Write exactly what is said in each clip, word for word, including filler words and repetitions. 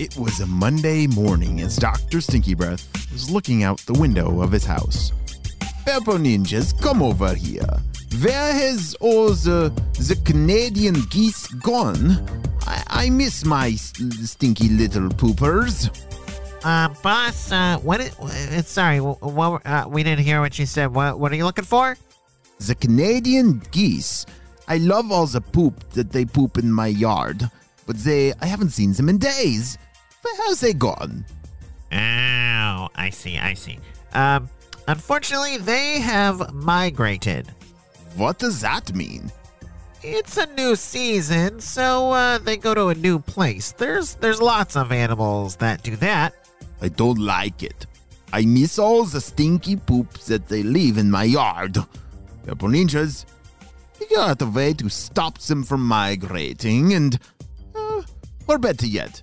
It was a Monday morning as Doctor Stinky Breath was looking out the window of his house. Purple Ninjas, come over here. Where has all the, the Canadian geese gone? I, I miss my stinky little poopers. Uh, boss, uh, what? It, uh, sorry, what, what, uh, we didn't hear what you said. What, what are you looking for? The Canadian geese. I love all the poop that they poop in my yard, but they I haven't seen them in days. How's they gone? Oh, I see, I see. Um, unfortunately, they have migrated. What does that mean? It's a new season, so uh, they go to a new place. There's there's lots of animals that do that. I don't like it. I miss all the stinky poops that they leave in my yard. Purple Ninjas, figure out a way to stop them from migrating and, uh, or better yet,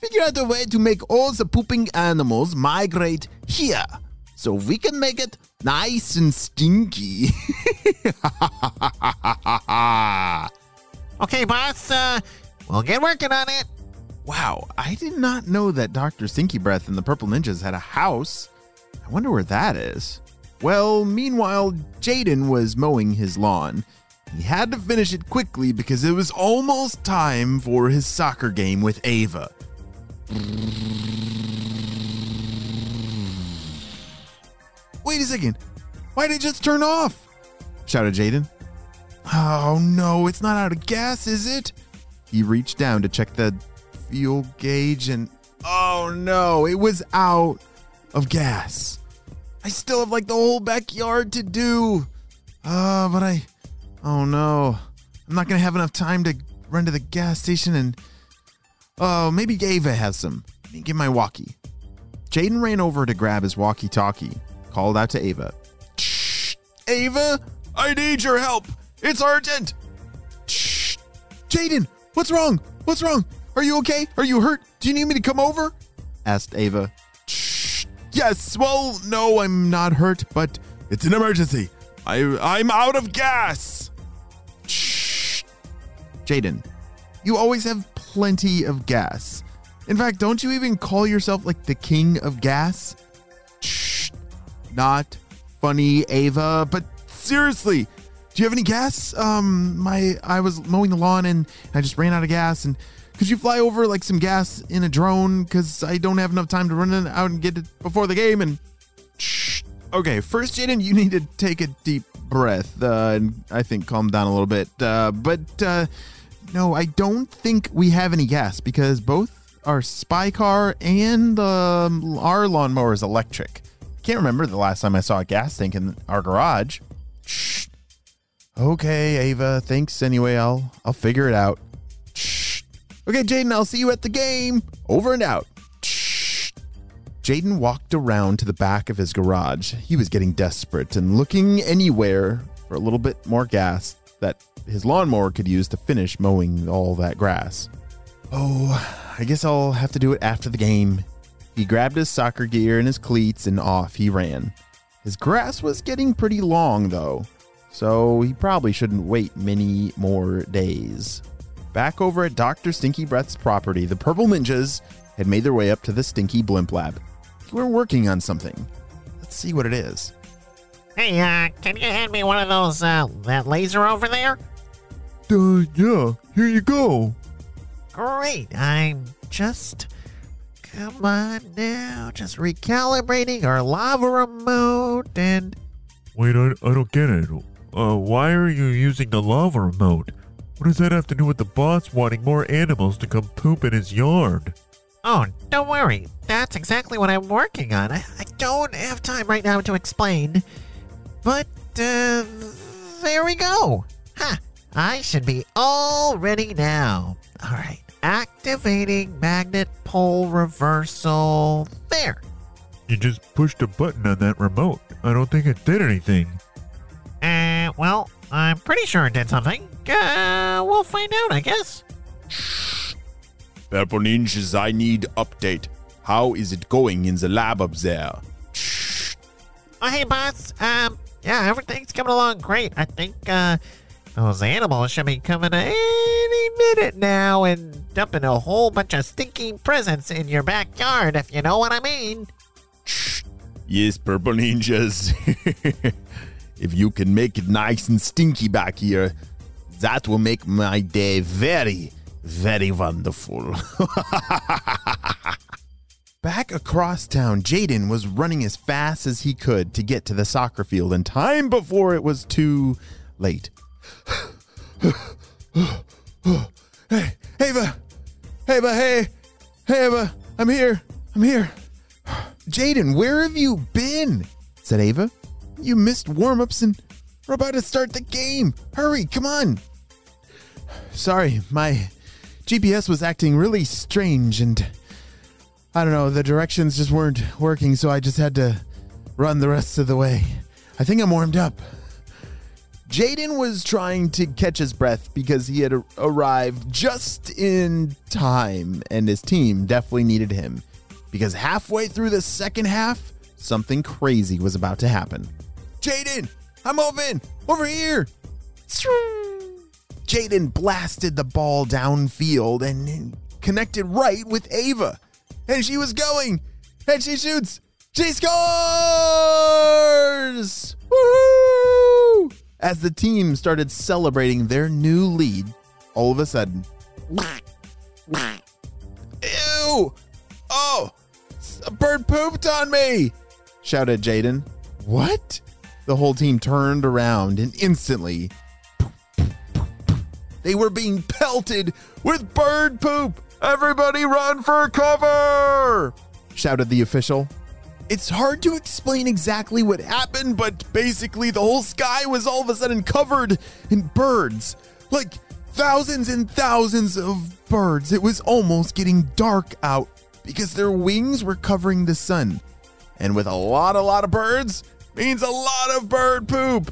figure out a way to make all the pooping animals migrate here, so we can make it nice and stinky. Okay, boss, uh, we'll get working on it. Wow, I did not know that Doctor Stinky Breath and the Purple Ninjas had a house. I wonder where that is. Well, meanwhile, Jaden was mowing his lawn. He had to finish it quickly because it was almost time for his soccer game with Ava. Wait a second, why did it just turn off? Shouted Jaden. Oh no, it's not out of gas, is it? He reached down to check the fuel gauge and oh no, it was out of gas. I still have like the whole backyard to do. Uh, but I, oh no, I'm not gonna have enough time to run to the gas station and Oh, uh, maybe Ava has some. Let me get my walkie. Jaden ran over to grab his walkie-talkie, called out to Ava. Shh, Ava, I need your help. It's urgent. Shh, Jaden, what's wrong? What's wrong? Are you okay? Are you hurt? Do you need me to come over? Asked Ava. Shh, yes, well, no, I'm not hurt, but it's an emergency. I, I'm out of gas. Shh, Jaden, you always have plenty of gas. In fact, don't you even call yourself like the king of gas? Shh. Not funny, Ava, but seriously, do you have any gas? Um, my I was mowing the lawn and I just ran out of gas, and could you fly over like some gas in a drone? Because I don't have enough time to run out and get it before the game, and shh. Okay, first, Jaden, you need to take a deep breath uh, and I think calm down a little bit. Uh, but... Uh, No, I don't think we have any gas because both our spy car and um, our lawnmower is electric. Can't remember the last time I saw a gas tank in our garage. Shh. Okay, Ava. Thanks anyway. I'll I'll figure it out. Shh. Okay, Jaden. I'll see you at the game. Over and out. Shh. Jaden walked around to the back of his garage. He was getting desperate and looking anywhere for a little bit more gas that his lawnmower could use to finish mowing all that grass. Oh, I guess I'll have to do it after the game. He grabbed his soccer gear and his cleats and off he ran. His grass was getting pretty long though, so he probably shouldn't wait many more days. Back over at Doctor Stinky Breath's property, the Purple Ninjas had made their way up to the Stinky Blimp Lab. They were working on something. Let's see what it is. Hey, uh, can you hand me one of those, uh, that laser over there? Uh, yeah, here you go. Great, I'm just, come on now, just recalibrating our lava remote and... Wait, I, I don't get it. Uh, why are you using the lava remote? What does that have to do with the boss wanting more animals to come poop in his yard? Oh, don't worry, that's exactly what I'm working on. I, I don't have time right now to explain. But, uh, there we go. Ha! Huh. I should be all ready now. All right, Activating magnet pole reversal. There. You just pushed a button on that remote. I don't think it did anything. Uh, well, I'm pretty sure it did something. Uh, we'll find out, I guess. Purple Ninjas, I need update. How is it going in the lab up there? Oh, hey, boss. Um, yeah, everything's coming along great. I think, uh, those animals should be coming any minute now and dumping a whole bunch of stinking presents in your backyard, if you know what I mean. Yes, Purple Ninjas. If you can make it nice and stinky back here, that will make my day very, very wonderful. Back across town, Jaden was running as fast as he could to get to the soccer field in time before it was too late. Hey, Ava! Ava, hey! Hey, Ava! I'm here! I'm here! Jaden, where have you been? Said Ava. You missed warm-ups and we're about to start the game. Hurry, come on. Sorry, my G P S was acting really strange and I don't know, the directions just weren't working, so I just had to run the rest of the way. I think I'm warmed up. Jaden was trying to catch his breath because he had arrived just in time and his team definitely needed him because halfway through the second half, something crazy was about to happen. Jaden, I'm moving! Over here! Jaden blasted the ball downfield and connected right with Ava. And she was going! And she shoots! She scores! Woohoo! As the team started celebrating their new lead, all of a sudden... Ew! Oh! A bird pooped on me! Shouted Jaden. What? The whole team turned around and instantly they were being pelted with bird poop. Everybody run for cover! Shouted the official. It's hard to explain exactly what happened, but basically the whole sky was all of a sudden covered in birds. Like thousands and thousands of birds. It was almost getting dark out because their wings were covering the sun. And with a lot, a lot of birds, means a lot of bird poop.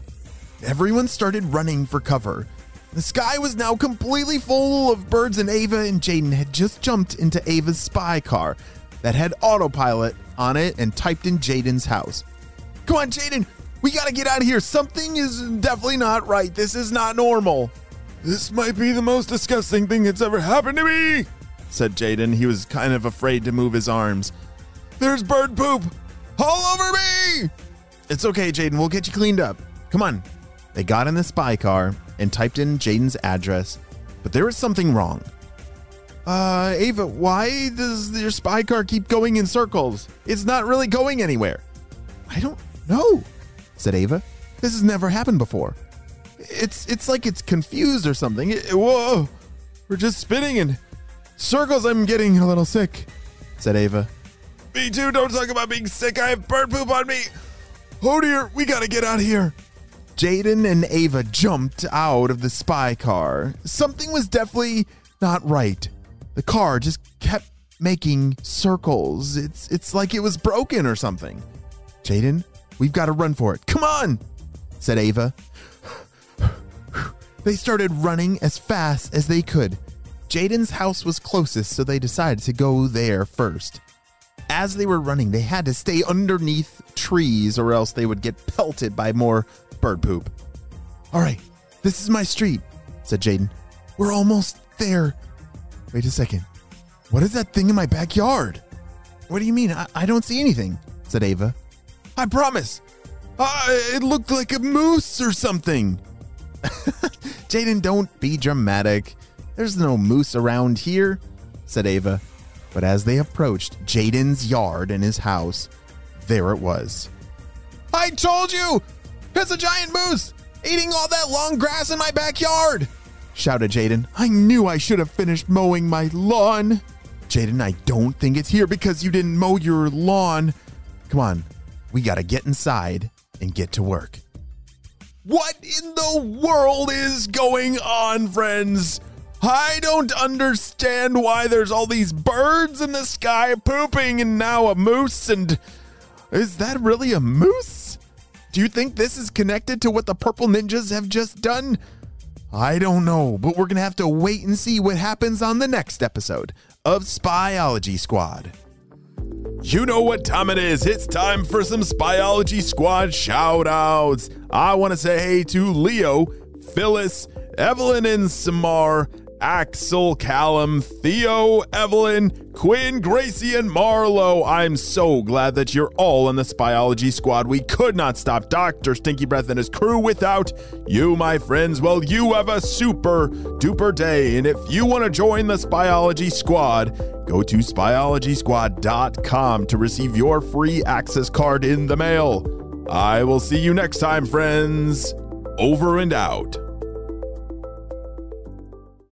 Everyone started running for cover. The sky was now completely full of birds, and Ava and Jaden had just jumped into Ava's spy car that had autopilot on it and typed in Jaden's house. Come on, Jaden, we gotta get out of here. Something is definitely not right. This is not normal. This might be the most disgusting thing that's ever happened to me, said Jaden. He was kind of afraid to move his arms. There's bird poop all over me! It's okay, Jaden. We'll get you cleaned up. Come on. They got in the spy car and typed in Jaden's address, but there was something wrong. Uh, Ava, why does your spy car keep going in circles? It's not really going anywhere. I don't know, said Ava. This has never happened before. It's it's like it's confused or something. It, whoa, we're just spinning in circles. I'm getting a little sick, said Ava. Me too, don't talk about being sick. I have bird poop on me. Oh dear, we gotta get out of here. Jaden and Ava jumped out of the spy car. Something was definitely not right. The car just kept making circles. It's it's like it was broken or something. Jaden, we've gotta run for it. Come on, said Ava. They started running as fast as they could. Jaden's house was closest, so they decided to go there first. As they were running, they had to stay underneath trees or else they would get pelted by more bird poop. All right, this is my street, said Jaden. We're almost there. Wait a second. What is that thing in my backyard? What do you mean? I, I don't see anything, said Ava. I promise. Uh, it looked like a moose or something. Jaden, don't be dramatic. There's no moose around here, said Ava. But as they approached Jaden's yard and his house, there it was. I told you! It's a giant moose! Eating all that long grass in my backyard! Shouted Jaden. I knew I should have finished mowing my lawn! Jaden, I don't think it's here because you didn't mow your lawn. Come on, we gotta get inside and get to work. What in the world is going on, friends? I don't understand why there's all these birds in the sky pooping and now a moose. And is that really a moose? Do you think this is connected to what the Purple Ninjas have just done? I don't know, but we're going to have to wait and see what happens on the next episode of Spyology Squad. You know what time it is. It's time for some Spyology Squad shout-outs. I want to say hey to Leo, Phyllis, Evelyn and Samar, Axel, Callum, Theo, Evelyn, Quinn, Gracie, and Marlo. I'm so glad that you're all in the Spyology Squad. We could not stop Doctor Stinky Breath and his crew without you, my friends. Well, you have a super duper day. And if you want to join the Spyology Squad, go to Spyology Squad dot com to receive your free access card in the mail. I will see you next time, friends. Over and out.